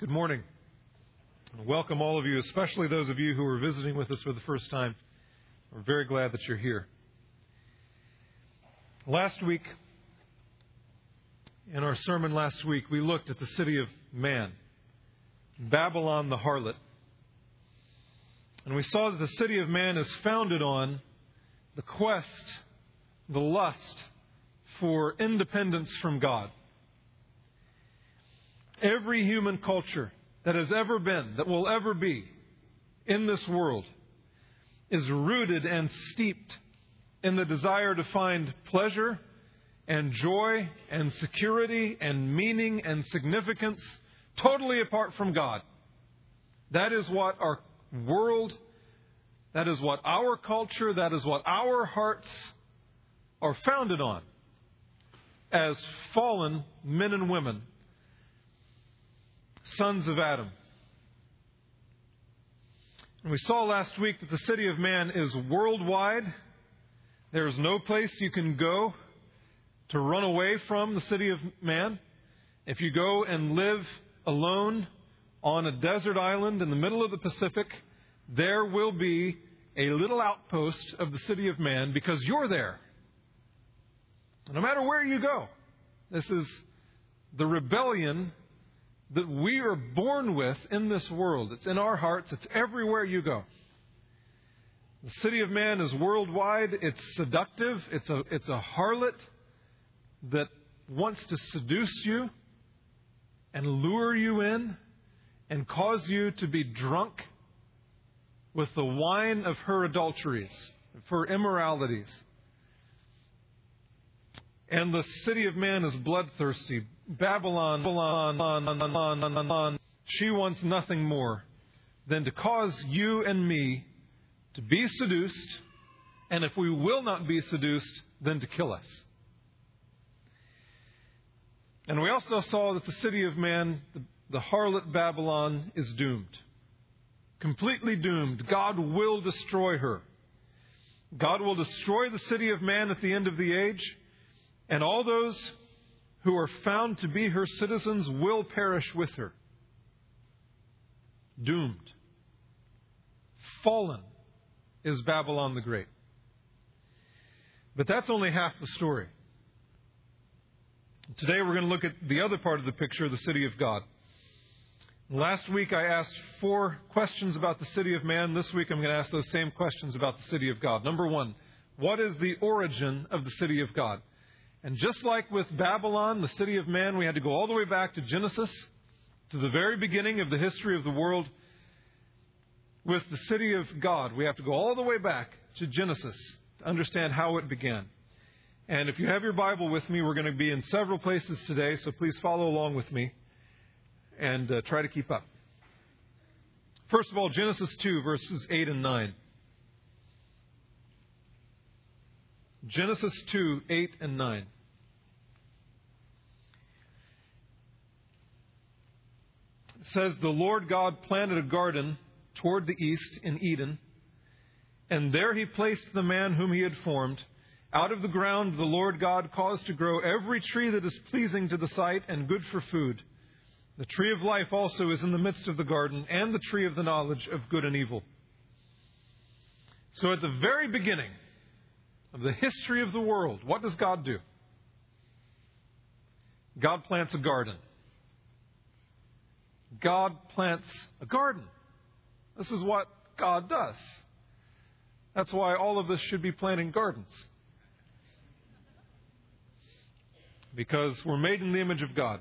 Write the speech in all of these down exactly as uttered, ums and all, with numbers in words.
Good morning. Welcome all of you, especially those of you who are visiting with us for the first time. We're very glad that you're here. Last week, in our sermon last week, we looked at the city of Man, Babylon the harlot. And we saw that the city of Man is founded on the quest, the lust for independence from God. Every human culture that has ever been, that will ever be in this world, is rooted and steeped in the desire to find pleasure and joy and security and meaning and significance totally apart from God. That is what our world, that is what our culture, that is what our hearts are founded on as fallen men and women, sons of Adam. And we saw last week that the city of Man is worldwide. There is no place you can go to run away from the city of Man. If you go and live alone on a desert island in the middle of the Pacific, there will be a little outpost of the city of Man because you're there. No matter where you go, this is the rebellion that we are born with in this world. It's in our hearts. It's everywhere you go. The city of Man is worldwide. It's seductive. It's a, it's a harlot that wants to seduce you and lure you in and cause you to be drunk with the wine of her adulteries, of her immoralities. And the city of Man is bloodthirsty. Babylon, Babylon, Babylon, Babylon, she wants nothing more than to cause you and me to be seduced, and if we will not be seduced, then to kill us. And we also saw that the city of Man, the, the harlot Babylon, is doomed. Completely doomed. God will destroy her. God will destroy the city of Man at the end of the age, and all those who are found to be her citizens will perish with her. Doomed. Fallen is Babylon the Great. But that's only half the story. Today we're going to look at the other part of the picture, the city of God. Last week I asked four questions about the city of Man. This week I'm going to ask those same questions about the city of God. Number one, what is the origin of the city of God? And just like with Babylon, the city of Man, we had to go all the way back to Genesis, to the very beginning of the history of the world. With the city of God, we have to go all the way back to Genesis to understand how it began. And if you have your Bible with me, we're going to be in several places today, so please follow along with me and uh, try to keep up. First of all, Genesis two, verses eight and nine. Genesis two, eight and nine. It says, "The Lord God planted a garden toward the east in Eden, and there he placed the man whom he had formed. Out of the ground the Lord God caused to grow every tree that is pleasing to the sight and good for food. The tree of life also is in the midst of the garden, and the tree of the knowledge of good and evil." So at the very beginning of the history of the world, what does God do? God plants a garden. God plants a garden. This is what God does. That's why all of us should be planting gardens, because we're made in the image of God.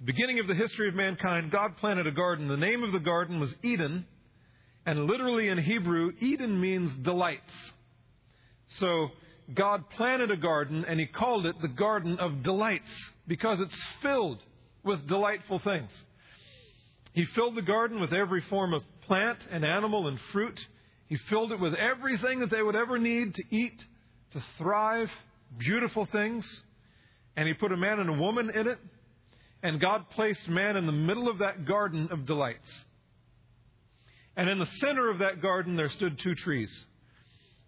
The beginning of the history of mankind, God planted a garden. The name of the garden was Eden, and literally in Hebrew, Eden means delights. So God planted a garden, and he called it the Garden of Delights because it's filled with delightful things. He filled the garden with every form of plant and animal and fruit. He filled it with everything that they would ever need to eat, to thrive, beautiful things. And he put a man and a woman in it. And God placed man in the middle of that garden of delights. And in the center of that garden, there stood two trees.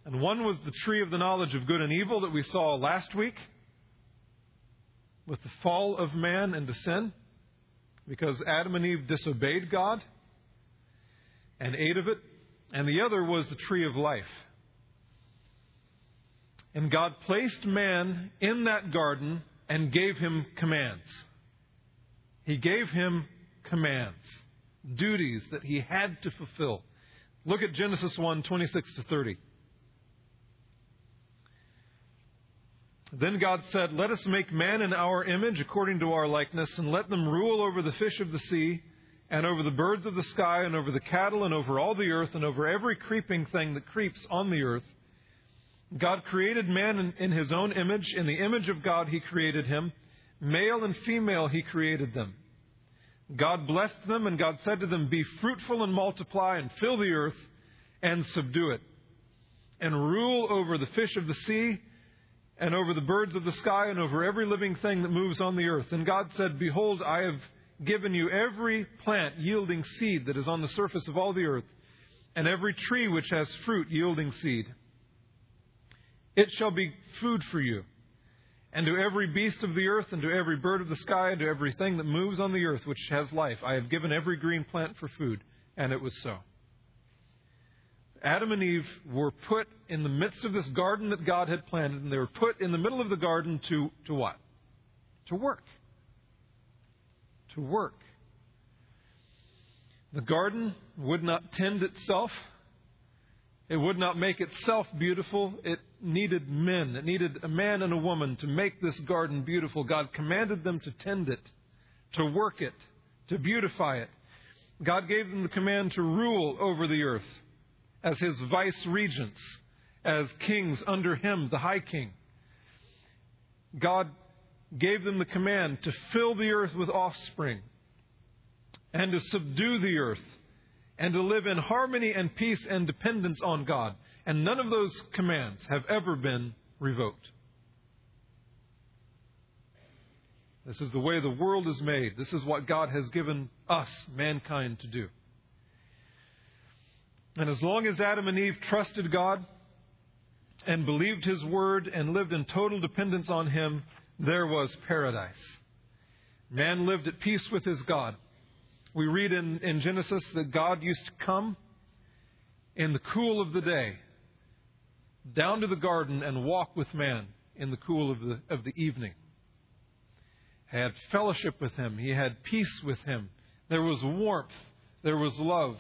And one was the tree of the knowledge of good and evil that we saw last week with the fall of man into sin. because Adam and Eve disobeyed God and ate of it, and the other was the tree of life. And God placed man in that garden and gave him commands. He gave him commands, duties that he had to fulfill. Look at Genesis one, twenty-six to thirty. Then God said, "Let us make man in our image according to our likeness, and let them rule over the fish of the sea, and over the birds of the sky, and over the cattle, and over all the earth, and over every creeping thing that creeps on the earth." God created man in, in his own image. In the image of God he created him. Male and female he created them. God blessed them, and God said to them, "Be fruitful and multiply, and fill the earth, and subdue it, and rule over the fish of the sea, and over the birds of the sky, and over every living thing that moves on the earth." And God said, "Behold, I have given you every plant yielding seed that is on the surface of all the earth, and every tree which has fruit yielding seed. It shall be food for you. And to every beast of the earth, and to every bird of the sky, and to everything that moves on the earth which has life, I have given every green plant for food." And it was so. Adam and Eve were put in the midst of this garden that God had planted, and they were put in the middle of the garden to, to what? To work. To work. The garden would not tend itself. It would not make itself beautiful. It needed men. It needed a man and a woman to make this garden beautiful. God commanded them to tend it, to work it, to beautify it. God gave them the command to rule over the earth as his vice regents, as kings under him, the high king. God gave them the command to fill the earth with offspring and to subdue the earth and to live in harmony and peace and dependence on God. And none of those commands have ever been revoked. This is the way the world is made. This is what God has given us, mankind, to do. And as long as Adam and Eve trusted God and believed his word and lived in total dependence on him, there was paradise. Man lived at peace with his God. We read in, in Genesis that God used to come in the cool of the day down to the garden and walk with man in the cool of the, of the evening. He had fellowship with him. He had peace with him. There was warmth. There was love.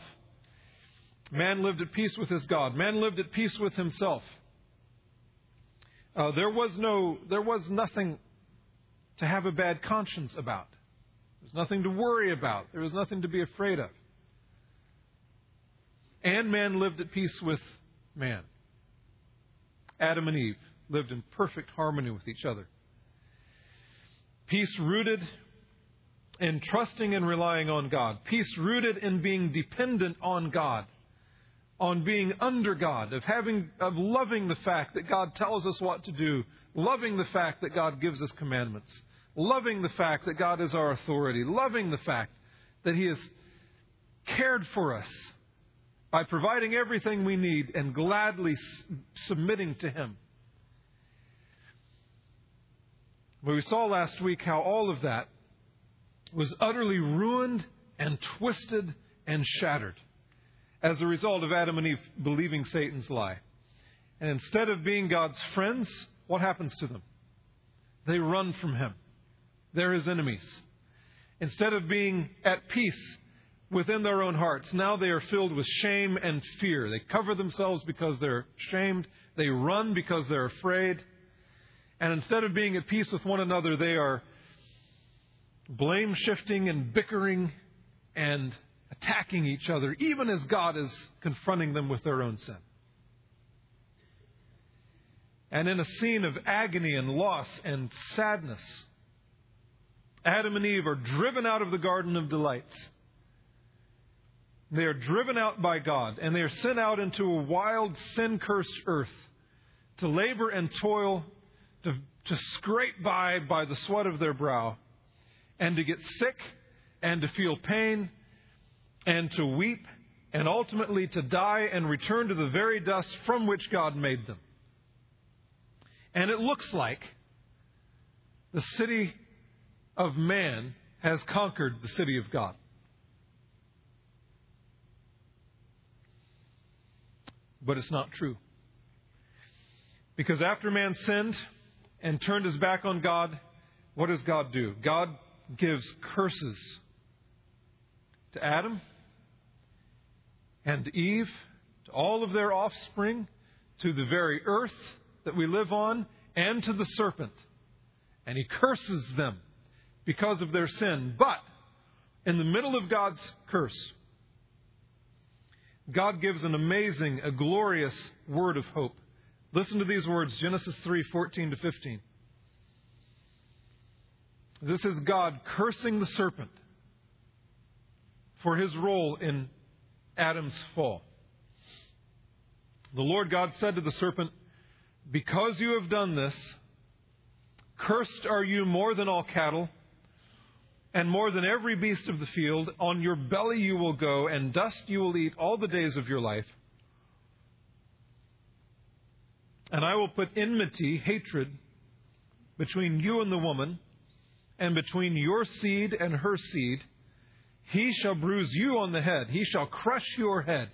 Man lived at peace with his God. Man lived at peace with himself. Uh, there was no, there was nothing to have a bad conscience about. There was nothing to worry about. There was nothing to be afraid of. And man lived at peace with man. Adam and Eve lived in perfect harmony with each other. Peace rooted in trusting and relying on God. Peace rooted in being dependent on God. On being under God, of having, of loving the fact that God tells us what to do, loving the fact that God gives us commandments, loving the fact that God is our authority, loving the fact that he has cared for us by providing everything we need and gladly submitting to him. But we saw last week how all of that was utterly ruined and twisted and shattered as a result of Adam and Eve believing Satan's lie. And instead of being God's friends, what happens to them? They run from him. They're his enemies. Instead of being at peace within their own hearts, now they are filled with shame and fear. They cover themselves because they're ashamed. They run because they're afraid. And instead of being at peace with one another, they are blame shifting and bickering and attacking each other, even as God is confronting them with their own sin. And in a scene of agony and loss and sadness, Adam and Eve are driven out of the Garden of Delights. They are driven out by God, and they are sent out into a wild, sin-cursed earth to labor and toil, to, to scrape by by the sweat of their brow, and to get sick, and to feel pain, and to weep, and ultimately to die and return to the very dust from which God made them. And it looks like the city of man has conquered the city of God. But it's not true. Because after man sinned and turned his back on God, what does God do? God gives curses to Adam and to Eve, to all of their offspring, to the very earth that we live on, and to the serpent. And he curses them because of their sin. But in the middle of God's curse, God gives an amazing, a glorious word of hope. Listen to these words, Genesis three, fourteen to fifteen. This is God cursing the serpent for his role in Adam's fall. The Lord God said to the serpent, "Because you have done this, cursed are you more than all cattle and more than every beast of the field. On your belly you will go, and dust you will eat all the days of your life. And I will put enmity, hatred, between you and the woman, and between your seed and her seed. He shall bruise you on the head. He shall crush your head,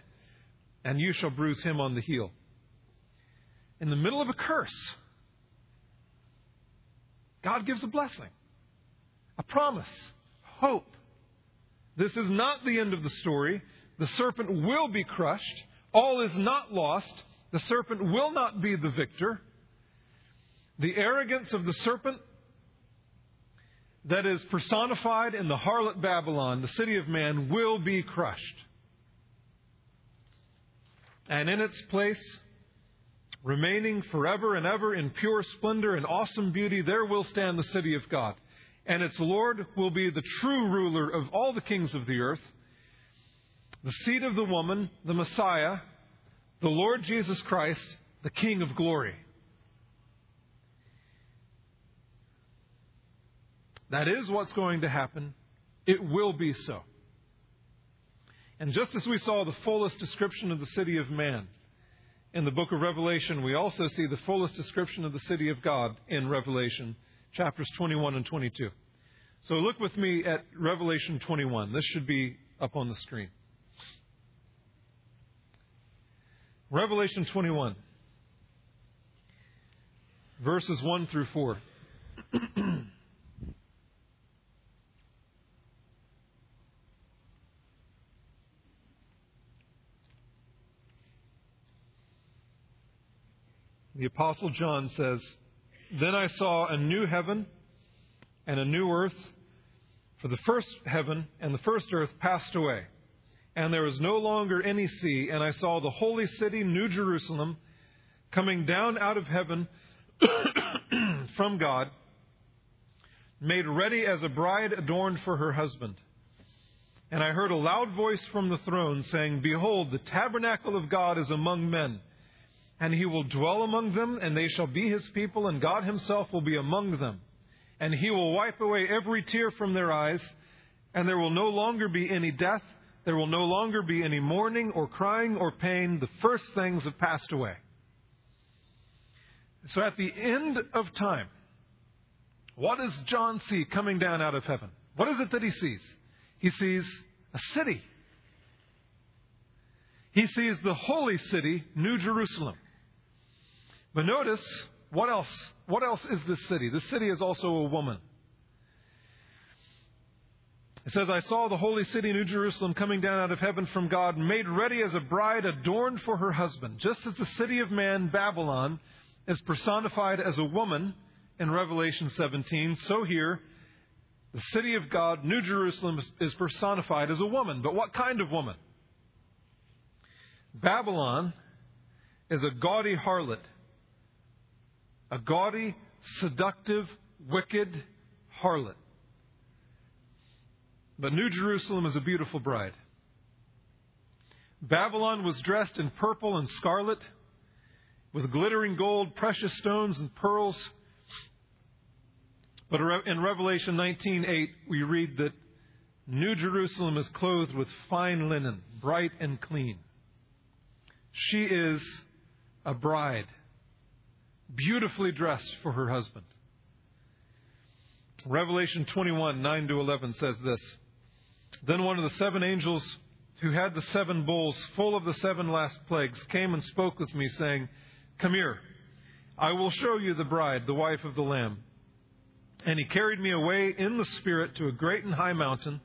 and you shall bruise him on the heel." In the middle of a curse, God gives a blessing, a promise, hope. This is not the end of the story. The serpent will be crushed. All is not lost. The serpent will not be the victor. The arrogance of the serpent that is personified in the harlot Babylon, the city of man, will be crushed. And in its place, remaining forever and ever in pure splendor and awesome beauty, there will stand the city of God. And its Lord will be the true ruler of all the kings of the earth. The seed of the woman, the Messiah, the Lord Jesus Christ, the King of glory. That is what's going to happen. It will be so. And just as we saw the fullest description of the city of man in the book of Revelation, we also see the fullest description of the city of God in Revelation chapters twenty-one and twenty-two. So look with me at Revelation twenty-one. This should be up on the screen. Revelation twenty-one, verses one through four. The Apostle John says, "Then I saw a new heaven and a new earth, for the first heaven and the first earth passed away, and there was no longer any sea. And I saw the holy city, New Jerusalem, coming down out of heaven from God, made ready as a bride adorned for her husband. And I heard a loud voice from the throne saying, 'Behold, the tabernacle of God is among men, and he will dwell among them, and they shall be his people, and God himself will be among them. And he will wipe away every tear from their eyes, and there will no longer be any death. There will no longer be any mourning or crying or pain. The first things have passed away.'" So at the end of time, what does John see coming down out of heaven? What is it that he sees? He sees a city. He sees the holy city, New Jerusalem. But notice, what else? What else is this city? This city is also a woman. It says, "I saw the holy city, New Jerusalem, coming down out of heaven from God, made ready as a bride adorned for her husband." Just as the city of man, Babylon, is personified as a woman in Revelation seventeen, so here, the city of God, New Jerusalem, is personified as a woman. But what kind of woman? Babylon is a gaudy harlot, a gaudy, seductive, wicked harlot. But New Jerusalem is a beautiful bride. Babylon was dressed in purple and scarlet, with glittering gold, precious stones, and pearls. But in Revelation nineteen eight, we read that New Jerusalem is clothed with fine linen, bright and clean. She is a bride, beautifully dressed for her husband. Revelation twenty-one, nine to eleven says this. Then one of the seven angels who had the seven bowls full of the seven last plagues came and spoke with me, saying, "Come here, I will show you the bride, the wife of the Lamb." And he carried me away in the Spirit to a great and high mountain,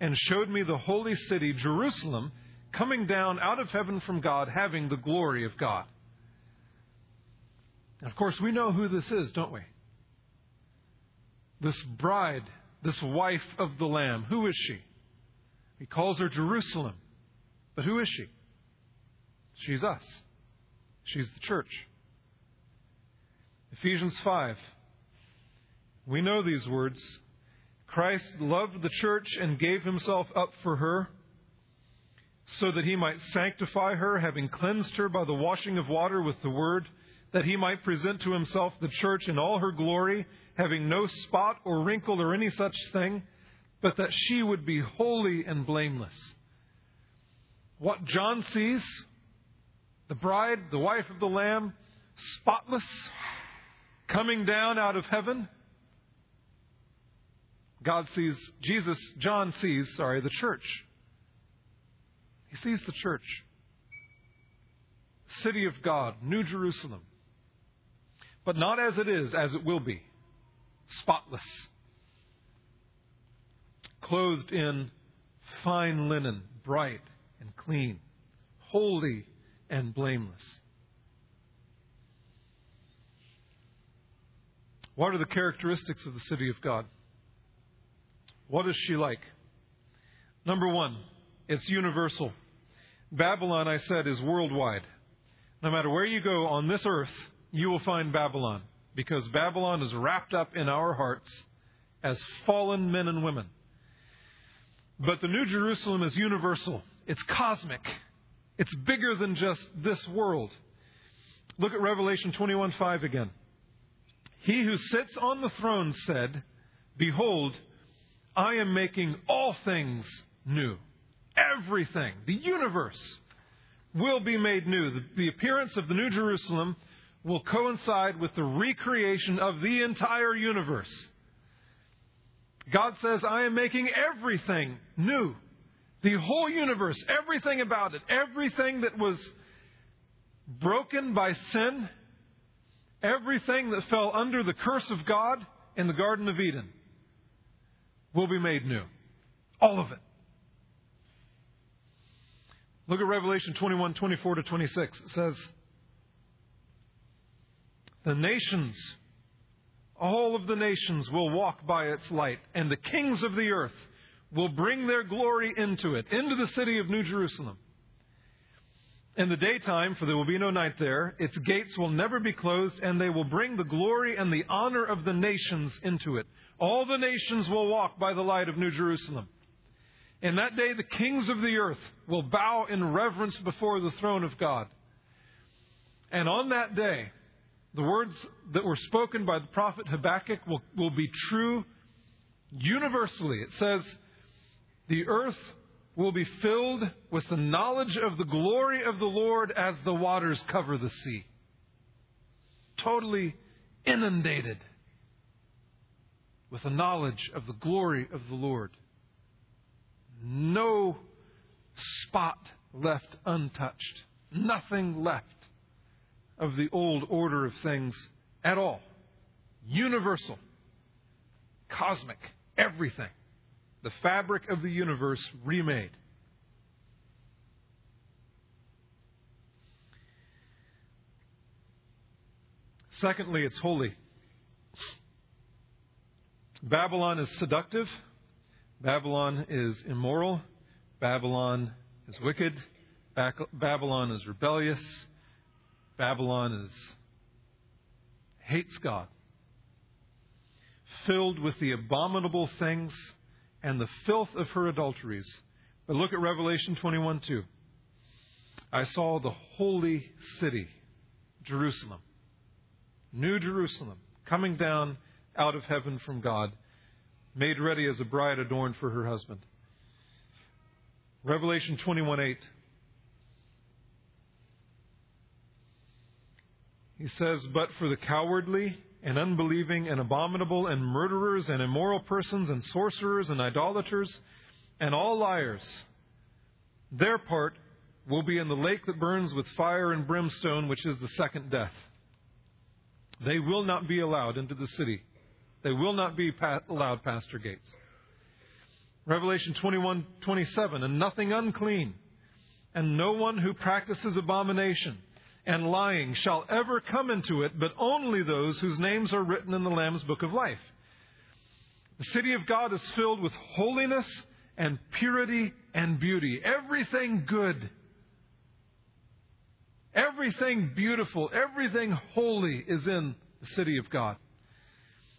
and showed me the holy city, Jerusalem, coming down out of heaven from God, having the glory of God. And of course, we know who this is, don't we? This bride, this wife of the Lamb. Who is she? He calls her Jerusalem. But who is she? She's us. She's the church. Ephesians five. We know these words. Christ loved the church and gave himself up for her, so that he might sanctify her, having cleansed her by the washing of water with the word, that he might present to himself the church in all her glory, having no spot or wrinkle or any such thing, but that she would be holy and blameless. What John sees, the bride, the wife of the Lamb, spotless, coming down out of heaven. God sees, Jesus, John sees, sorry, the church. He sees the church. City of God, New Jerusalem. But not as it is, as it will be. Spotless. Clothed in fine linen, bright and clean, holy and blameless. What are the characteristics of the city of God? What is she like? Number one, it's universal. Babylon, I said, is worldwide. No matter where you go on this earth, you will find Babylon, because Babylon is wrapped up in our hearts as fallen men and women. But the New Jerusalem is universal. It's cosmic. It's bigger than just this world. Look at Revelation twenty-one, five again. He who sits on the throne said, "Behold, I am making all things new." Everything, the universe, will be made new. The, the appearance of the New Jerusalem will coincide with the recreation of the entire universe. God says, "I am making everything new." The whole universe, everything about it, everything that was broken by sin, everything that fell under the curse of God in the Garden of Eden, will be made new. All of it. Look at Revelation twenty-one, twenty-four to twenty-six. It says, "The nations, all of the nations will walk by its light, and the kings of the earth will bring their glory into it," into the city of New Jerusalem. "In the daytime, for there will be no night there, its gates will never be closed, and they will bring the glory and the honor of the nations into it." All the nations will walk by the light of New Jerusalem. "In that day, the kings of the earth will bow in reverence before the throne of God. And on that day, the words that were spoken by the prophet Habakkuk will, will be true universally." It says, "The earth will be filled with the knowledge of the glory of the Lord as the waters cover the sea." Totally inundated with the knowledge of the glory of the Lord. No spot left untouched. Nothing left of the old order of things at all. Universal. Cosmic. Everything. The fabric of the universe remade. Secondly, it's holy. Babylon is seductive. Babylon is immoral. Babylon is wicked. Babylon is rebellious. Babylon is hates God. Filled with the abominable things and the filth of her adulteries. But look at Revelation twenty-one, two. "I saw the holy city, Jerusalem, New Jerusalem, coming down out of heaven from God, made ready as a bride adorned for her husband." Revelation twenty-one, eight. He says, "But for the cowardly and unbelieving and abominable and murderers and immoral persons and sorcerers and idolaters and all liars. Their part will be in the lake that burns with fire and brimstone, which is the second death. They will not be allowed into the city. They will not be pa- allowed past her gates. Revelation twenty-one twenty-seven, and nothing unclean, and no one who practices abomination and lying shall ever come into it, but only those whose names are written in the Lamb's book of life. The city of God is filled with holiness and purity and beauty. Everything good, everything beautiful, everything holy is in the city of God.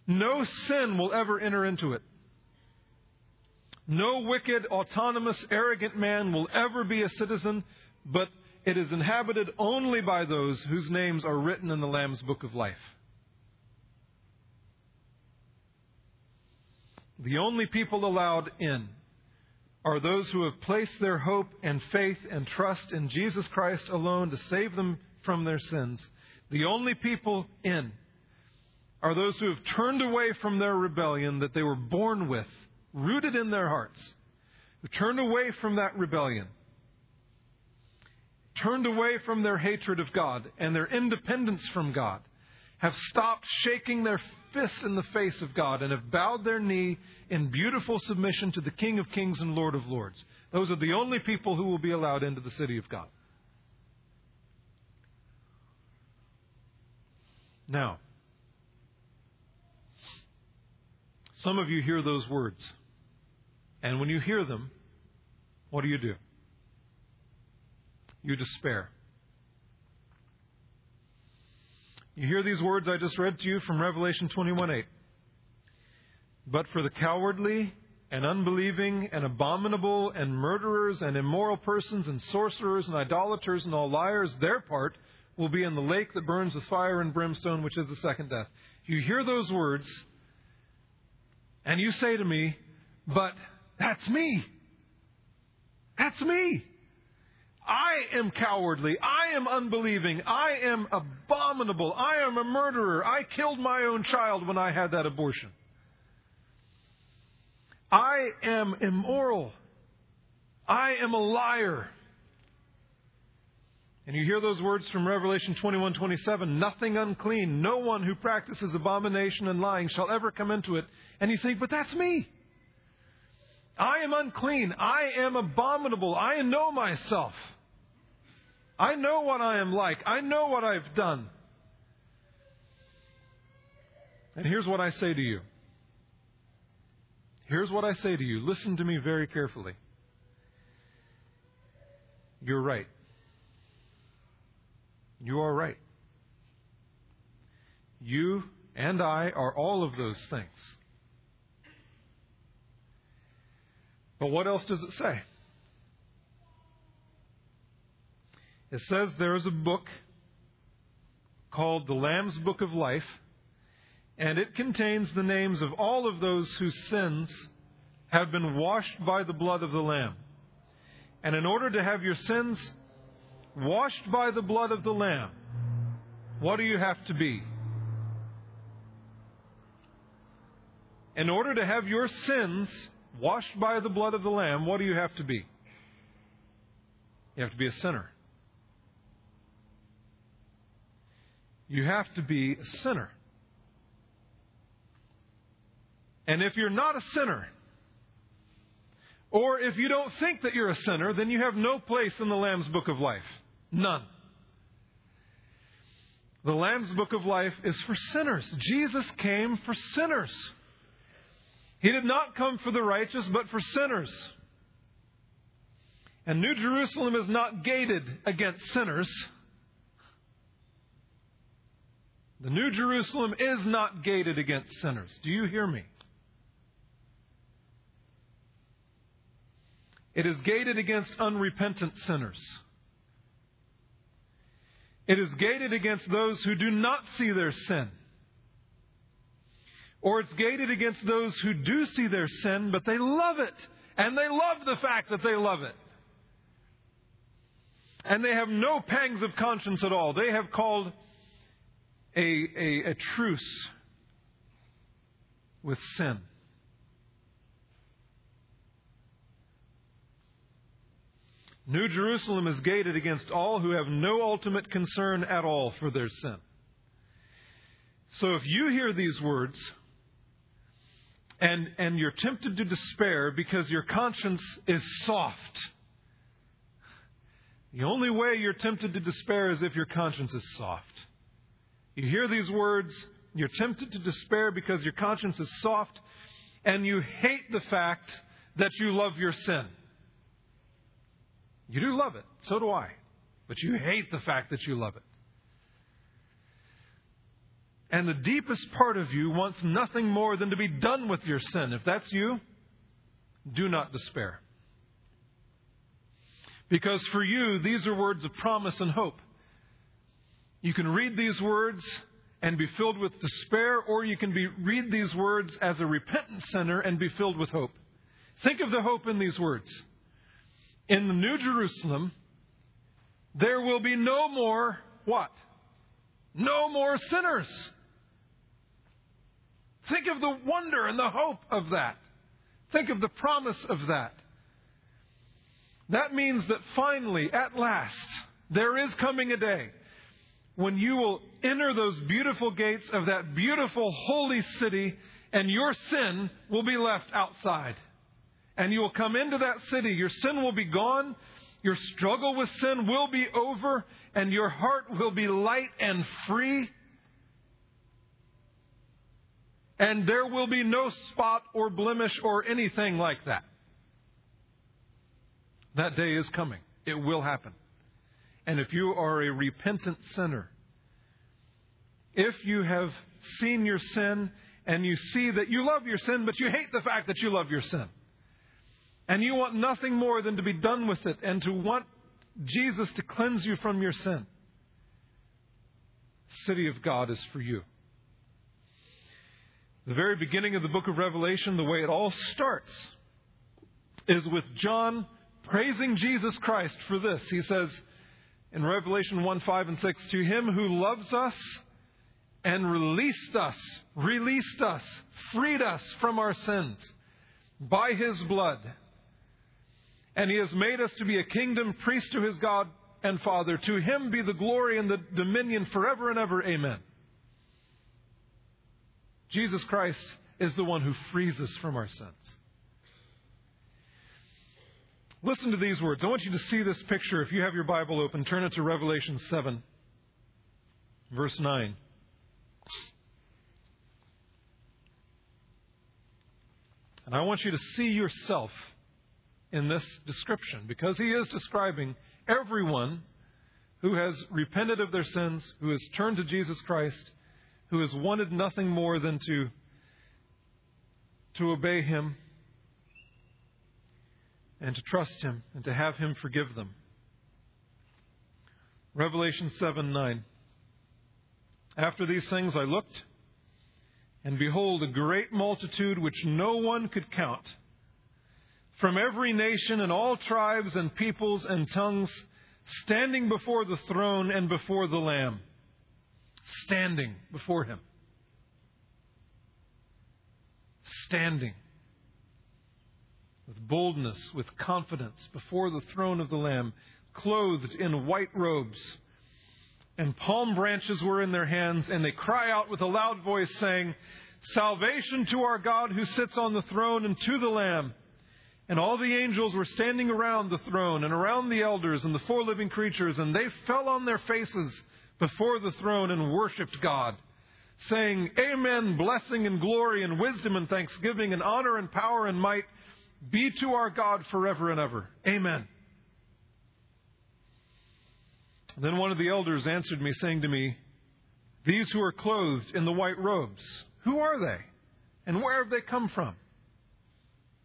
No sin will ever enter into it. No wicked, autonomous, arrogant man will ever be a citizen, but it is inhabited only by those whose names are written in the Lamb's book of life. The only people allowed in are those who have placed their hope and faith and trust in Jesus Christ alone to save them from their sins. The only people in are those who have turned away from their rebellion that they were born with, rooted in their hearts, who turned away from that rebellion, turned away from their hatred of God and their independence from God, have stopped shaking their fists in the face of God and have bowed their knee in beautiful submission to the King of Kings and Lord of Lords. Those are the only people who will be allowed into the city of God. Now, some of you hear those words, and when you hear them, what do you do? You despair. You hear these words I just read to you from Revelation twenty-one eight. But for the cowardly and unbelieving and abominable and murderers and immoral persons and sorcerers and idolaters and all liars, their part will be in the lake that burns with fire and brimstone, which is the second death. You hear those words, and you say to me, but that's me. That's me. I am cowardly. I am unbelieving. I am abominable. I am a murderer. I killed my own child when I had that abortion. I am immoral. I am a liar. And you hear those words from Revelation twenty-one twenty-seven, nothing unclean, no one who practices abomination and lying shall ever come into it. And you think, but that's me. I am unclean. I am abominable. I know myself. I know what I am like. I know what I've done. And here's what I say to you. Here's what I say to you. Listen to me very carefully. You're right. You are right. You and I are all of those things. But what else does it say? It says there is a book called the Lamb's Book of Life, and it contains the names of all of those whose sins have been washed by the blood of the Lamb. And in order to have your sins washed by the blood of the Lamb, what do you have to be? In order to have your sins washed by the blood of the Lamb, what do you have to be? You have to be a sinner. You have to be a sinner. And if you're not a sinner, or if you don't think that you're a sinner, then you have no place in the Lamb's Book of Life. None. The Lamb's Book of Life is for sinners. Jesus came for sinners. He did not come for the righteous, but for sinners. And New Jerusalem is not gated against sinners. The New Jerusalem is not gated against sinners. Do you hear me? It is gated against unrepentant sinners. It is gated against those who do not see their sin. Or it's gated against those who do see their sin, but they love it. And they love the fact that they love it. And they have no pangs of conscience at all. They have called a, a, a truce with sin. New Jerusalem is gated against all who have no ultimate concern at all for their sin. So if you hear these words and, and you're tempted to despair because your conscience is soft, the only way you're tempted to despair is if your conscience is soft. You hear these words, you're tempted to despair because your conscience is soft, and you hate the fact that you love your sin. You do love it. So do I. But you hate the fact that you love it. And the deepest part of you wants nothing more than to be done with your sin. If that's you, do not despair. Because for you, these are words of promise and hope. You can read these words and be filled with despair, or you can be, read these words as a repentant sinner and be filled with hope. Think of the hope in these words. In the New Jerusalem, there will be no more, what? No more sinners. Think of the wonder and the hope of that. Think of the promise of that. That means that finally, at last, there is coming a day when you will enter those beautiful gates of that beautiful holy city, and your sin will be left outside. And you will come into that city. Your sin will be gone. Your struggle with sin will be over. And your heart will be light and free. And there will be no spot or blemish or anything like that. That day is coming. It will happen. And if you are a repentant sinner, if you have seen your sin and you see that you love your sin, but you hate the fact that you love your sin, and you want nothing more than to be done with it and to want Jesus to cleanse you from your sin, the city of God is for you. The very beginning of the book of Revelation, the way it all starts, is with John praising Jesus Christ for this. He says in Revelation one, five, and six, "To him who loves us and released us, released us, freed us from our sins by his blood. And he has made us to be a kingdom, priest to his God and Father. To him be the glory and the dominion forever and ever. Amen." Jesus Christ is the one who frees us from our sins. Listen to these words. I want you to see this picture. If you have your Bible open, turn it to Revelation seven, verse nine. And I want you to see yourself in this description, because he is describing everyone who has repented of their sins, who has turned to Jesus Christ, who has wanted nothing more than to, to obey him and to trust him and to have him forgive them. Revelation seven nine. "After these things I looked, and behold, a great multitude which no one could count, from every nation and all tribes and peoples and tongues, standing before the throne and before the Lamb." Standing before him. Standing with boldness, with confidence before the throne of the Lamb, clothed in white robes. And palm branches were in their hands, and they cry out with a loud voice, saying, "Salvation to our God who sits on the throne and to the Lamb." And all the angels were standing around the throne and around the elders and the four living creatures, and they fell on their faces before the throne and worshipped God, saying, "Amen, blessing and glory and wisdom and thanksgiving and honor and power and might be to our God forever and ever. Amen." Then one of the elders answered me, saying to me, "These who are clothed in the white robes, who are they? And where have they come from?"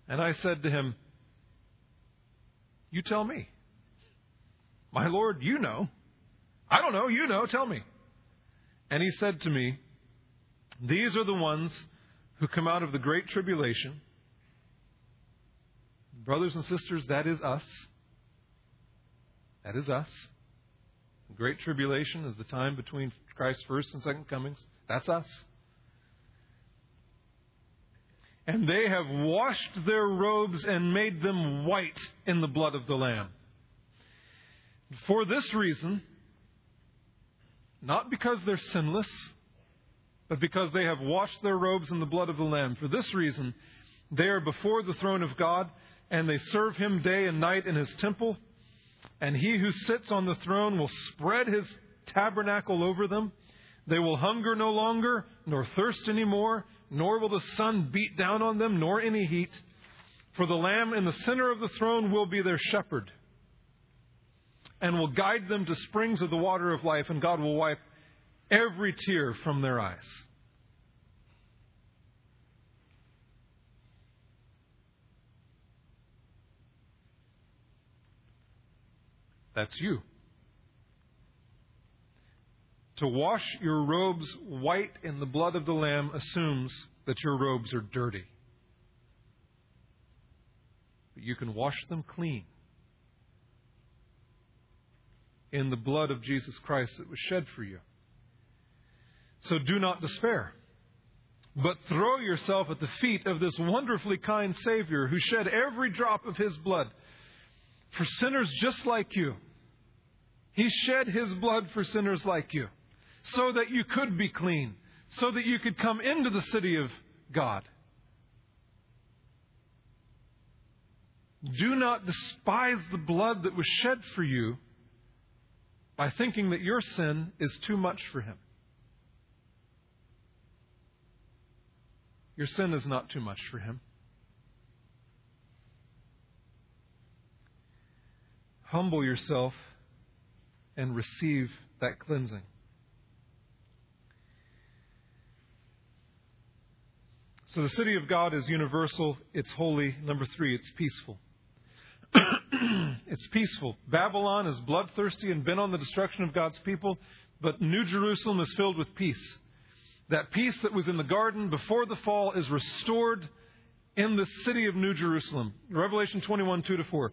And I said to him, "You tell me." "My Lord, you know." "I don't know, you know, tell me." And he said to me, "These are the ones who come out of the great tribulation." Brothers and sisters, that is us. That is us. Great tribulation is the time between Christ's first and second comings. That's us. and they have washed their robes and made them white in the blood of the Lamb. For this reason, not because they're sinless, but because they have washed their robes in the blood of the Lamb. For this reason, they are before the throne of God, and they serve him day and night in his temple. And he who sits on the throne will spread his tabernacle over them. They will hunger no longer, nor thirst any more, nor will the sun beat down on them, nor any heat. For the Lamb in the center of the throne will be their shepherd, and will guide them to springs of the water of life, and God will wipe every tear from their eyes. That's you. To wash your robes white in the blood of the Lamb assumes that your robes are dirty. But you can wash them clean in the blood of Jesus Christ that was shed for you. So do not despair, but throw yourself at the feet of this wonderfully kind Savior who shed every drop of his blood for sinners just like you. He shed his blood for sinners like you, so that you could be clean, so that you could come into the city of God. Do not despise the blood that was shed for you by thinking that your sin is too much for him. Your sin is not too much for him. Humble yourself and receive that cleansing. So the city of God is universal. It's holy. Number three, it's peaceful. It's peaceful. Babylon is bloodthirsty and bent on the destruction of God's people, but New Jerusalem is filled with peace. That peace that was in the garden before the fall is restored in the city of New Jerusalem. Revelation twenty-one, two to four.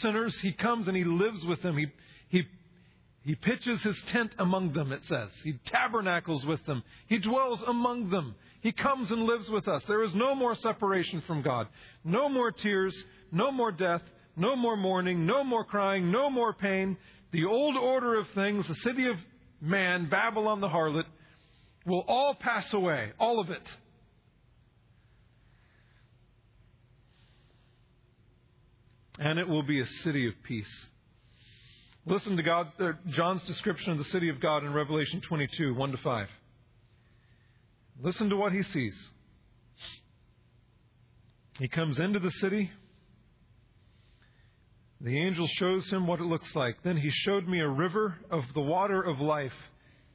sinners, he comes and he lives with them. He, he, he pitches his tent among them, it says. He tabernacles with them. He dwells among them. He comes and lives with us. There is no more separation from God. No more tears, no more death, no more mourning, no more crying, no more pain. The old order of things, the city of man, Babylon the harlot, will all pass away, all of it. And it will be a city of peace. Listen to God's, uh, John's description of the city of God in Revelation twenty-two, one to five. Listen to what he sees. He comes into the city. The angel shows him what it looks like. Then he showed me a river of the water of life,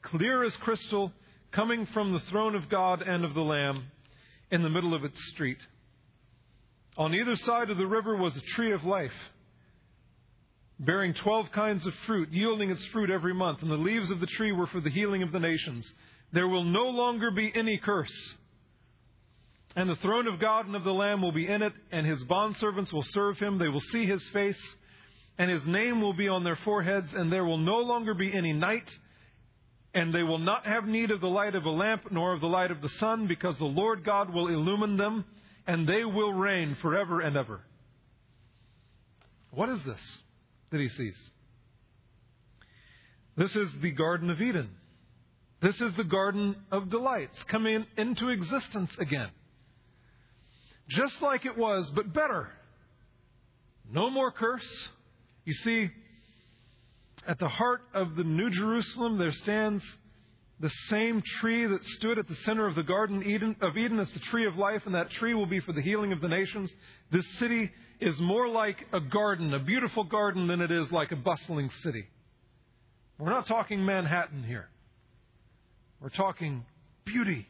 clear as crystal, coming from the throne of God and of the Lamb, in the middle of its street. On either side of the river was a tree of life, bearing twelve kinds of fruit, yielding its fruit every month. And the leaves of the tree were for the healing of the nations. There will no longer be any curse. And the throne of God and of the Lamb will be in it, and his bondservants will serve him. They will see his face, and his name will be on their foreheads. And there will no longer be any night. And they will not have need of the light of a lamp, nor of the light of the sun, because the Lord God will illumine them, and they will reign forever and ever. What is this that he sees? This is the Garden of Eden. This is the Garden of Delights coming into existence again. Just like it was, but better. No more curse. You see, at the heart of the New Jerusalem, there stands the same tree that stood at the center of the Garden Eden, of Eden is the tree of life, and that tree will be for the healing of the nations. This city is more like a garden, a beautiful garden, than it is like a bustling city. We're not talking Manhattan here. We're talking beauty.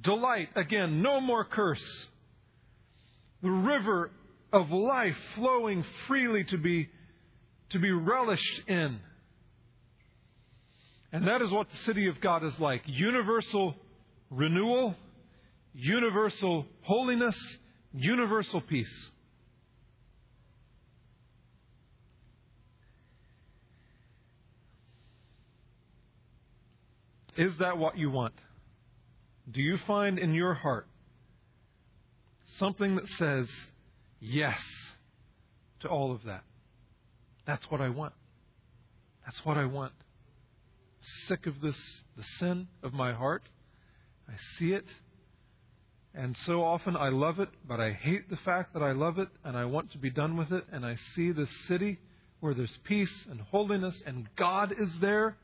Delight, again, no more curse. The river of life flowing freely to be, to be relished in. And that is what the city of God is like. Universal renewal, universal holiness, universal peace. Is that what you want? Do you find in your heart something that says yes to all of that? That's what I want. That's what I want. Sick of this, the sin of my heart. I see it. And so often I love it, but I hate the fact that I love it, and I want to be done with it. And I see this city where there's peace and holiness, and God is there.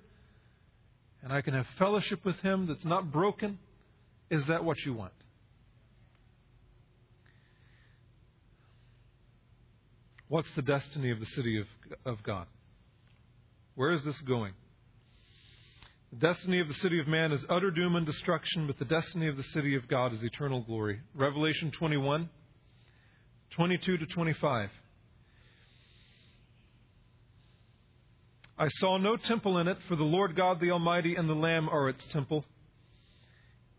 And I can have fellowship with Him that's not broken. Is that what you want? What's the destiny of the city of, of God? Where is this going? The destiny of the city of man is utter doom and destruction, but the destiny of the city of God is eternal glory. Revelation twenty-one, twenty-two to twenty-five. I saw no temple in it, for the Lord God the Almighty and the Lamb are its temple.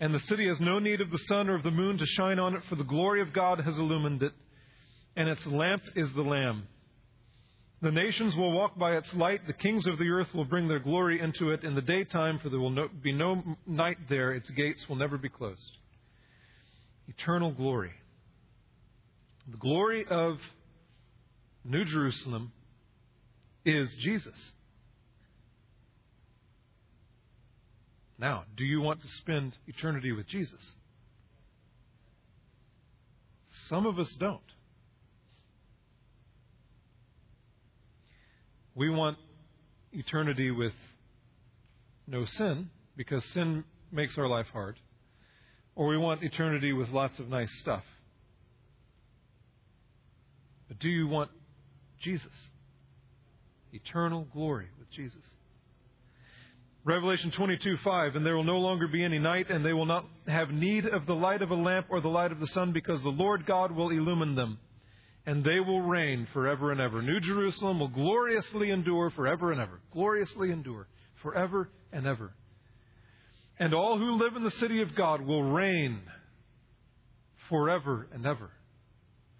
And the city has no need of the sun or of the moon to shine on it, for the glory of God has illumined it, and its lamp is the Lamb. The nations will walk by its light. The kings of the earth will bring their glory into it in the daytime, for there will no, be no night there. Its gates will never be closed. Eternal glory. The glory of New Jerusalem is Jesus. Now, do you want to spend eternity with Jesus? Some of us don't. We want eternity with no sin, because sin makes our life hard. Or we want eternity with lots of nice stuff. But do you want Jesus? Eternal glory with Jesus. Revelation twenty-two, five, and there will no longer be any night, and they will not have need of the light of a lamp or the light of the sun, because the Lord God will illumine them, and they will reign forever and ever. New Jerusalem will gloriously endure forever and ever. Gloriously endure forever and ever. And all who live in the city of God will reign forever and ever.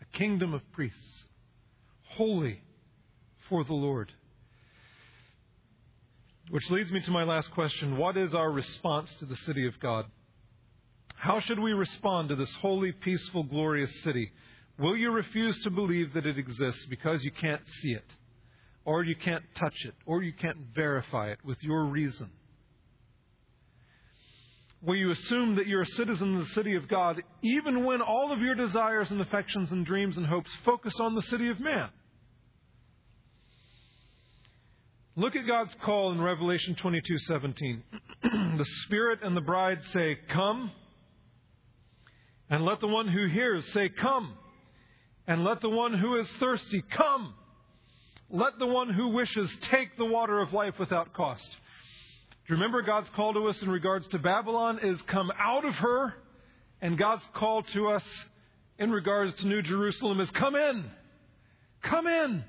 A kingdom of priests, holy for the Lord. Which leads me to my last question. What is our response to the city of God? How should we respond to this holy, peaceful, glorious city? Will you refuse to believe that it exists because you can't see it, or you can't touch it, or you can't verify it with your reason? Will you assume that you're a citizen of the city of God, even when all of your desires and affections and dreams and hopes focus on the city of man? Look at God's call in Revelation twenty-two, seventeen. The Spirit and the bride say, "Come." And let the one who hears say, "Come." And let the one who is thirsty, "Come." Let the one who wishes take the water of life without cost. Do you remember God's call to us in regards to Babylon is come out of her? And God's call to us in regards to New Jerusalem is come in. Come in.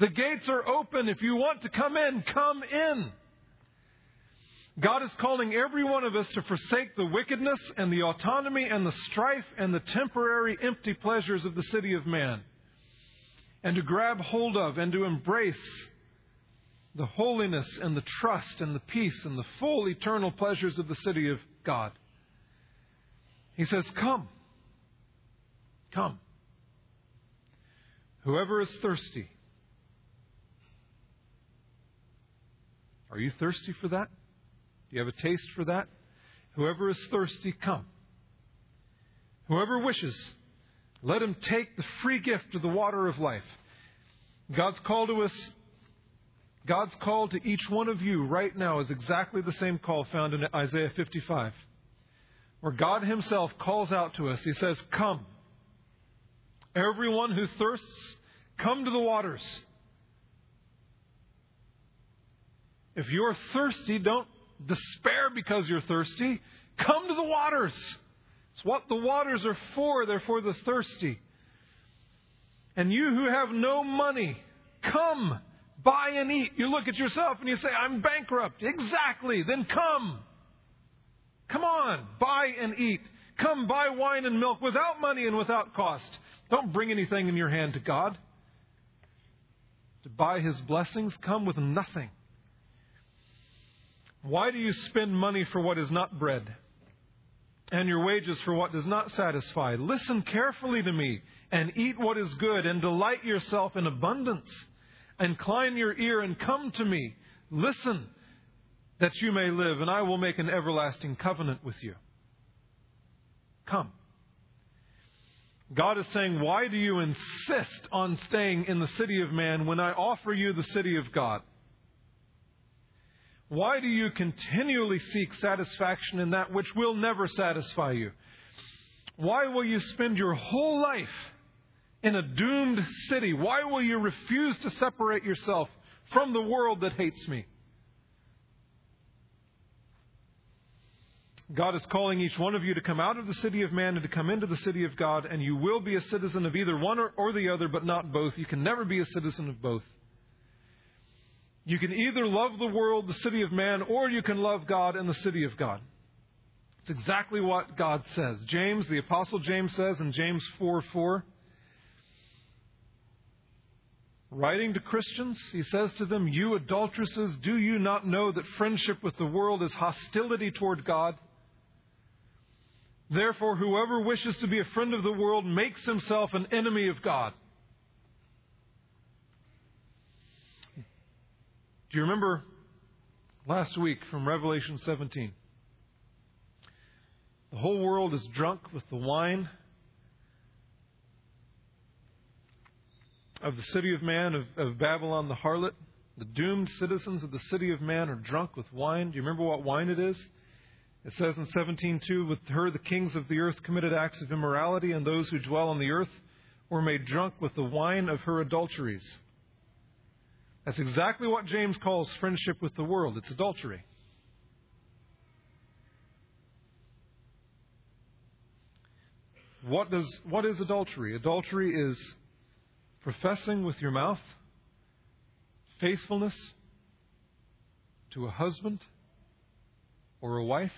The gates are open. If you want to come in, come in. God is calling every one of us to forsake the wickedness and the autonomy and the strife and the temporary empty pleasures of the city of man, and to grab hold of and to embrace the holiness and the trust and the peace and the full eternal pleasures of the city of God. He says, "Come, come. Whoever is thirsty." Are you thirsty for that? Do you have a taste for that? Whoever is thirsty, come. Whoever wishes, let him take the free gift of the water of life. God's call to us, God's call to each one of you right now is exactly the same call found in Isaiah fifty-five, where God Himself calls out to us. He says, "Come. Everyone who thirsts, come to the waters." If you're thirsty, don't despair because you're thirsty. Come to the waters. It's what the waters are for. They're for the thirsty. And you who have no money, come, buy and eat. You look at yourself and you say, I'm bankrupt. Exactly. Then come. Come on, buy and eat. Come buy wine and milk without money and without cost. Don't bring anything in your hand to God. To buy his blessings, come with nothing. Why do you spend money for what is not bread, and your wages for what does not satisfy? Listen carefully to me, and eat what is good, and delight yourself in abundance. Incline your ear and come to me. Listen, that you may live, and I will make an everlasting covenant with you. Come. God is saying, why do you insist on staying in the city of man when I offer you the city of God? Why do you continually seek satisfaction in that which will never satisfy you? Why will you spend your whole life in a doomed city? Why will you refuse to separate yourself from the world that hates me? God is calling each one of you to come out of the city of man and to come into the city of God, and you will be a citizen of either one or, or the other, but not both. You can never be a citizen of both. You can either love the world, the city of man, or you can love God and the city of God. It's exactly what God says. James, the Apostle James says in James four four, writing to Christians, he says to them, you adulteresses, do you not know that friendship with the world is hostility toward God? Therefore, whoever wishes to be a friend of the world makes himself an enemy of God. Do you remember last week from Revelation seventeen? The whole world is drunk with the wine of the city of man, of, of Babylon the harlot. The doomed citizens of the city of man are drunk with wine. Do you remember what wine it is? It says in seventeen two, with her the kings of the earth committed acts of immorality, and those who dwell on the earth were made drunk with the wine of her adulteries. That's exactly what James calls friendship with the world. It's adultery. What does what is adultery? Adultery is professing with your mouth faithfulness to a husband or a wife,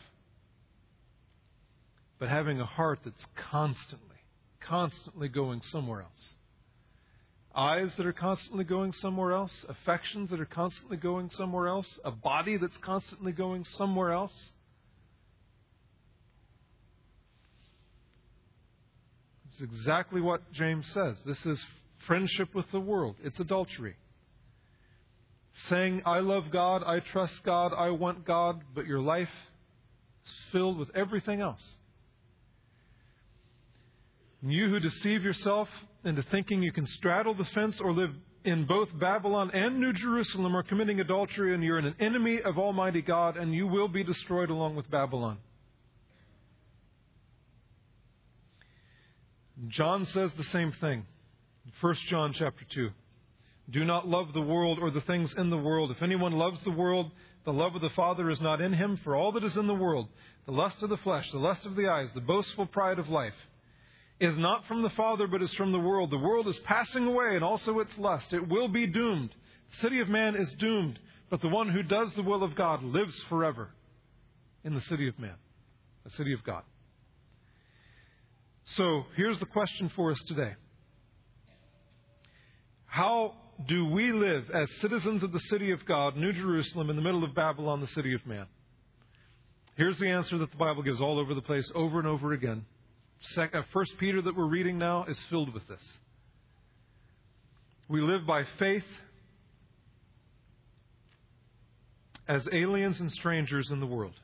but having a heart that's constantly, constantly going somewhere else. Eyes that are constantly going somewhere else, affections that are constantly going somewhere else, a body that's constantly going somewhere else. It's exactly what James says. This is friendship with the world. It's adultery. Saying, I love God, I trust God, I want God, but your life is filled with everything else. And you who deceive yourself into thinking you can straddle the fence or live in both Babylon and New Jerusalem are committing adultery, and you're an enemy of Almighty God, and you will be destroyed along with Babylon. John says the same thing. First John chapter two. Do not love the world or the things in the world. If anyone loves the world, the love of the Father is not in him. For all that is in the world, the lust of the flesh, the lust of the eyes, the boastful pride of life, is not from the Father, but is from the world. The world is passing away, and also its lust. It will be doomed. The city of man is doomed, but the one who does the will of God lives forever in the city of man, the city of God. So here's the question for us today. How do we live as citizens of the city of God, New Jerusalem, in the middle of Babylon, the city of man? Here's the answer that the Bible gives all over the place, over and over again. First Peter that we're reading now is filled with this. We live by faith as aliens and strangers in the world.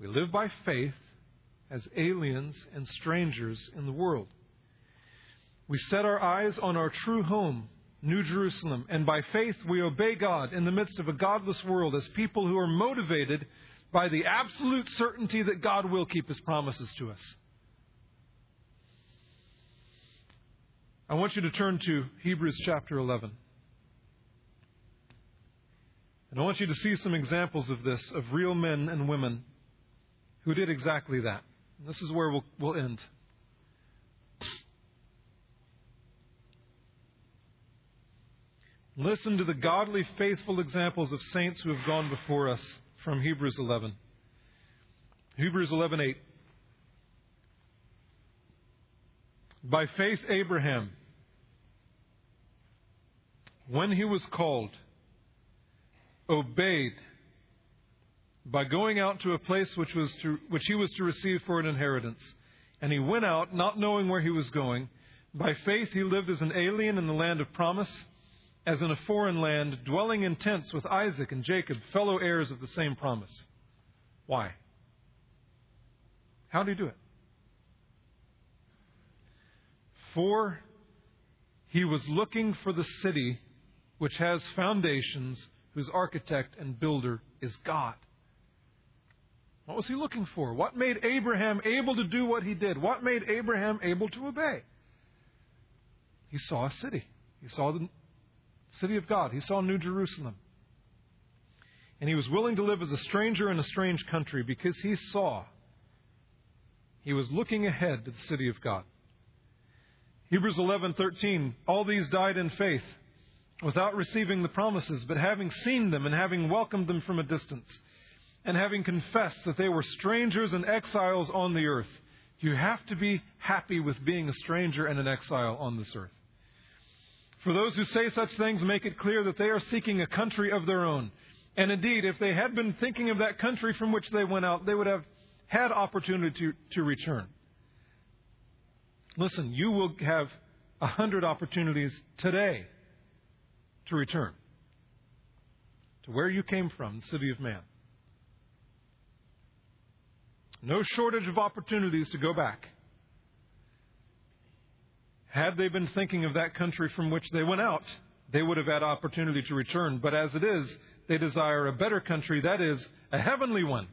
We live by faith as aliens and strangers in the world. We set our eyes on our true home, New Jerusalem, and by faith we obey God in the midst of a godless world as people who are motivated by the absolute certainty that God will keep his promises to us. I want you to turn to Hebrews chapter eleven. And I want you to see some examples of this, of real men and women who did exactly that. And this is where we'll, we'll end. Listen to the godly, faithful examples of saints who have gone before us from Hebrews eleven. Hebrews eleven eight. By faith, Abraham, when he was called, obeyed by going out to a place which was to, which he was to receive for an inheritance. And he went out, not knowing where he was going. By faith, he lived as an alien in the land of promise, as in a foreign land, dwelling in tents with Isaac and Jacob, fellow heirs of the same promise. Why? How do you do it? For he was looking for the city which has foundations, whose architect and builder is God. What was he looking for? What made Abraham able to do what he did? What made Abraham able to obey? He saw a city. He saw the city of God. He saw New Jerusalem. And he was willing to live as a stranger in a strange country because he saw, he was looking ahead to the city of God. Hebrews eleven thirteen, all these died in faith without receiving the promises, but having seen them and having welcomed them from a distance and having confessed that they were strangers and exiles on the earth. You have to be happy with being a stranger and an exile on this earth. For those who say such things make it clear that they are seeking a country of their own. And indeed, if they had been thinking of that country from which they went out, they would have had opportunity to, to return. Listen, you will have a hundred opportunities today to return to where you came from, the city of man. No shortage of opportunities to go back. Had they been thinking of that country from which they went out, they would have had opportunity to return. But as it is, they desire a better country, that is, a heavenly one.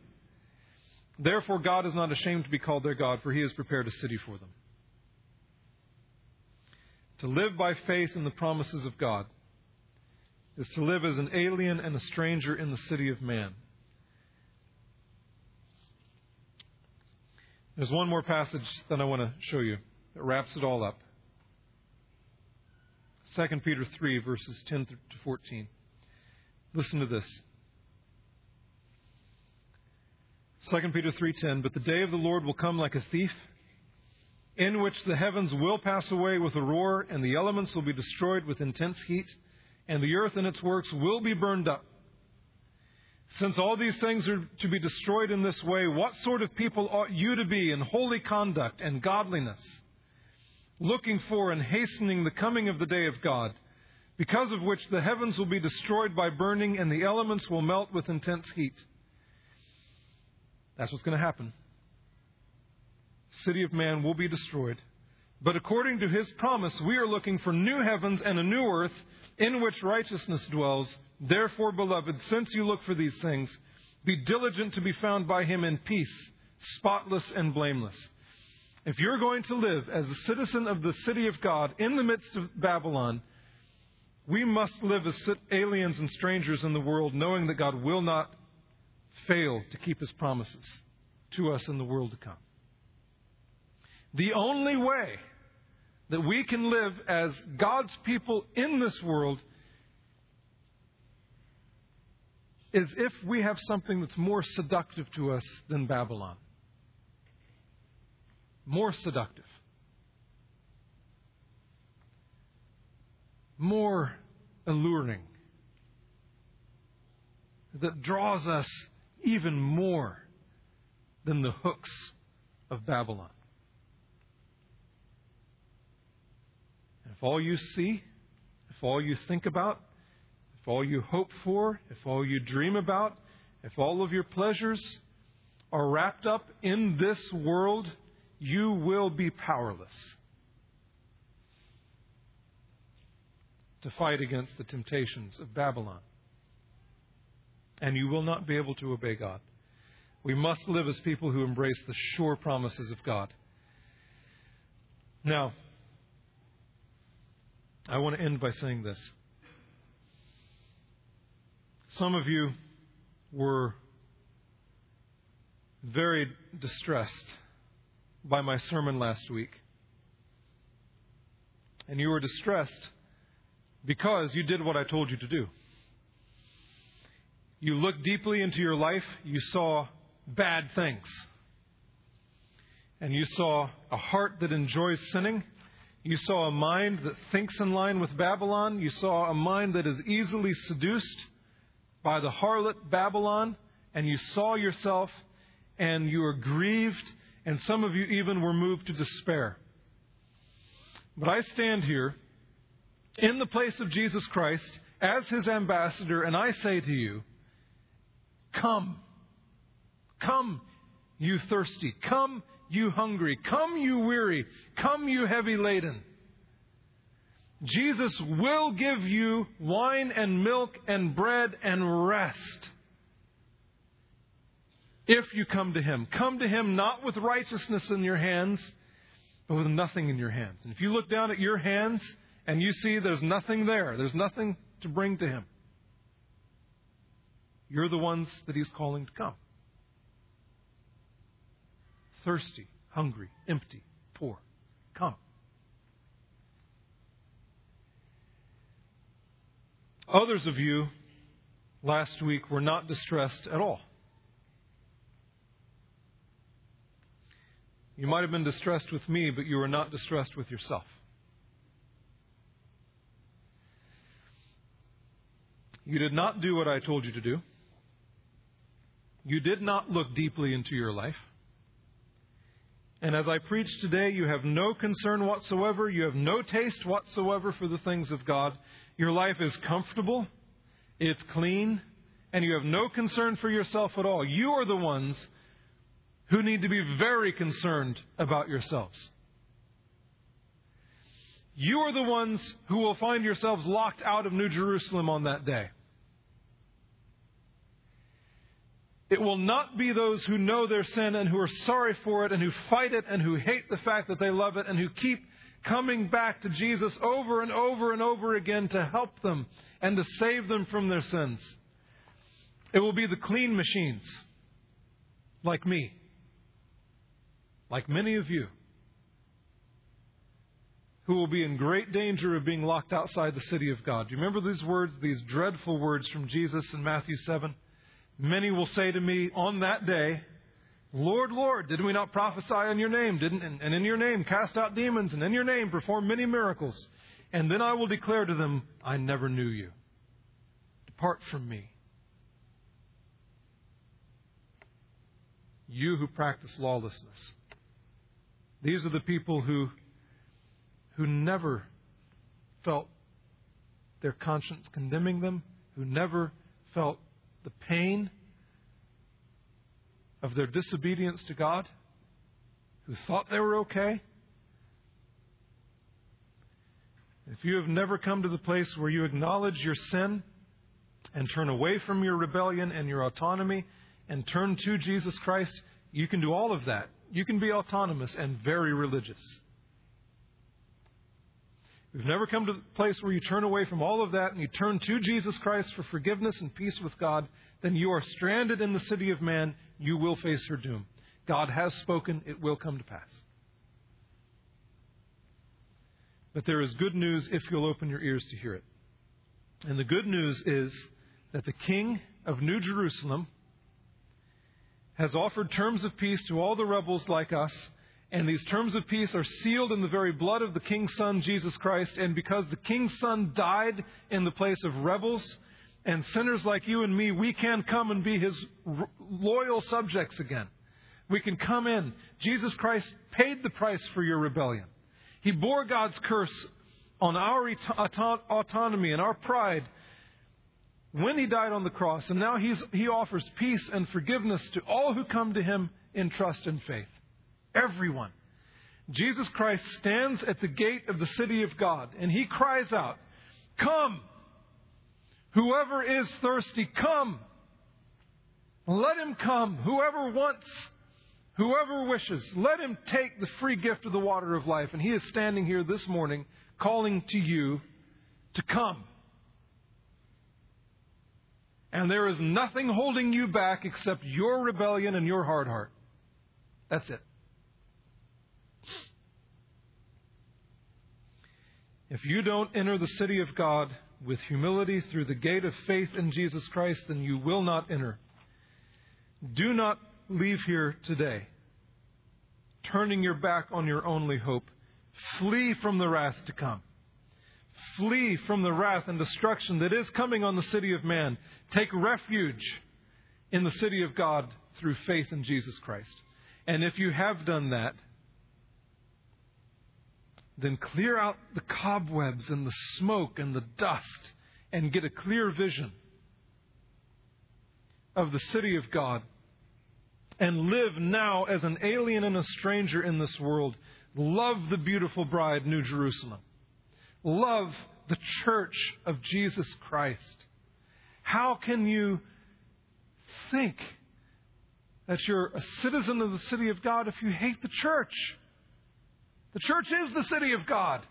Therefore, God is not ashamed to be called their God, for he has prepared a city for them. To live by faith in the promises of God is to live as an alien and a stranger in the city of man. There's one more passage that I want to show you that wraps it all up. Second Peter three, verses ten to fourteen. Listen to this. Second Peter three ten, but the day of the Lord will come like a thief, in which the heavens will pass away with a roar, and the elements will be destroyed with intense heat, and the earth and its works will be burned up. Since all these things are to be destroyed in this way, what sort of people ought you to be in holy conduct and godliness, looking for and hastening the coming of the day of God, because of which the heavens will be destroyed by burning and the elements will melt with intense heat. That's what's going to happen. City of man will be destroyed. But according to his promise, we are looking for new heavens and a new earth in which righteousness dwells. Therefore, beloved, since you look for these things, be diligent to be found by him in peace, spotless and blameless. If you're going to live as a citizen of the city of God in the midst of Babylon, we must live as aliens and strangers in the world, knowing that God will not fail to keep his promises to us in the world to come. The only way that we can live as God's people in this world is if we have something that's more seductive to us than Babylon. More seductive. More alluring. That draws us even more than the hooks of Babylon. If all you see, if all you think about, if all you hope for, if all you dream about, if all of your pleasures are wrapped up in this world, you will be powerless to fight against the temptations of Babylon. And you will not be able to obey God. We must live as people who embrace the sure promises of God. Now, I want to end by saying this. Some of you were very distressed by my sermon last week. And you were distressed because you did what I told you to do. You looked deeply into your life. You saw bad things. And you saw a heart that enjoys sinning. You saw a mind that thinks in line with Babylon. You saw a mind that is easily seduced by the harlot Babylon. And you saw yourself, and you were grieved, and some of you even were moved to despair. But I stand here in the place of Jesus Christ as his ambassador, and I say to you, come, come, you thirsty, come, you hungry, come, you weary, come, you heavy laden. Jesus will give you wine and milk and bread and rest if you come to him. Come to him not with righteousness in your hands, but with nothing in your hands. And if you look down at your hands and you see there's nothing there, there's nothing to bring to him, you're the ones that he's calling to come. Thirsty, hungry, empty, poor. Come. Others of you last week were not distressed at all. You might have been distressed with me, but you were not distressed with yourself. You did not do what I told you to do. You did not look deeply into your life. And as I preach today, you have no concern whatsoever. You have no taste whatsoever for the things of God. Your life is comfortable, it's clean, and you have no concern for yourself at all. You are the ones who need to be very concerned about yourselves. You are the ones who will find yourselves locked out of New Jerusalem on that day. It will not be those who know their sin and who are sorry for it and who fight it and who hate the fact that they love it and who keep coming back to Jesus over and over and over again to help them and to save them from their sins. It will be the clean machines, like me, like many of you, who will be in great danger of being locked outside the city of God. Do you remember these words, these dreadful words from Jesus in Matthew seven? Many will say to me on that day, Lord, Lord, did we not prophesy in your name? Didn't and, and in your name cast out demons, and in your name perform many miracles? And then I will declare to them, I never knew you. Depart from me, you who practice lawlessness. These are the people who, who never felt their conscience condemning them, who never felt the pain of their disobedience to God, who thought they were okay. If you have never come to the place where you acknowledge your sin and turn away from your rebellion and your autonomy and turn to Jesus Christ, you can do all of that. You can be autonomous and very religious. We've never come to the place where you turn away from all of that and you turn to Jesus Christ for forgiveness and peace with God, then you are stranded in the city of man. You will face your doom. God has spoken. It will come to pass. But there is good news if you'll open your ears to hear it. And the good news is that the King of New Jerusalem has offered terms of peace to all the rebels like us. And these terms of peace are sealed in the very blood of the King's Son, Jesus Christ. And because the King's Son died in the place of rebels and sinners like you and me, we can come and be his loyal subjects again. We can come in. Jesus Christ paid the price for your rebellion. He bore God's curse on our auto- autonomy and our pride when he died on the cross. And now he's, he offers peace and forgiveness to all who come to him in trust and faith. Everyone. Jesus Christ stands at the gate of the city of God, and he cries out, come, whoever is thirsty, come. Let him come, whoever wants, whoever wishes. Let him take the free gift of the water of life. And he is standing here this morning calling to you to come. And there is nothing holding you back except your rebellion and your hard heart. That's it. If you don't enter the city of God with humility through the gate of faith in Jesus Christ, then you will not enter. Do not leave here today turning your back on your only hope. Flee from the wrath to come. Flee from the wrath and destruction that is coming on the city of man. Take refuge in the city of God through faith in Jesus Christ. And if you have done that, then clear out the cobwebs and the smoke and the dust and get a clear vision of the city of God and live now as an alien and a stranger in this world. Love the beautiful bride, New Jerusalem. Love the church of Jesus Christ. How can you think that you're a citizen of the city of God if you hate the church? The church is the city of God.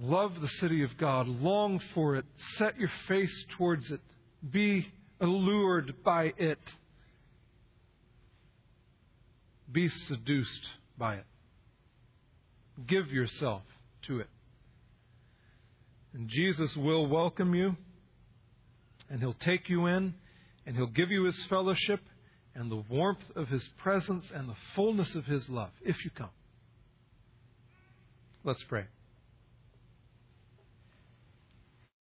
Love the city of God. Long for it. Set your face towards it. Be allured by it. Be seduced by it. Give yourself to it. And Jesus will welcome you, and He'll take you in, and He'll give you His fellowship and the warmth of His presence and the fullness of His love if you come. Let's pray.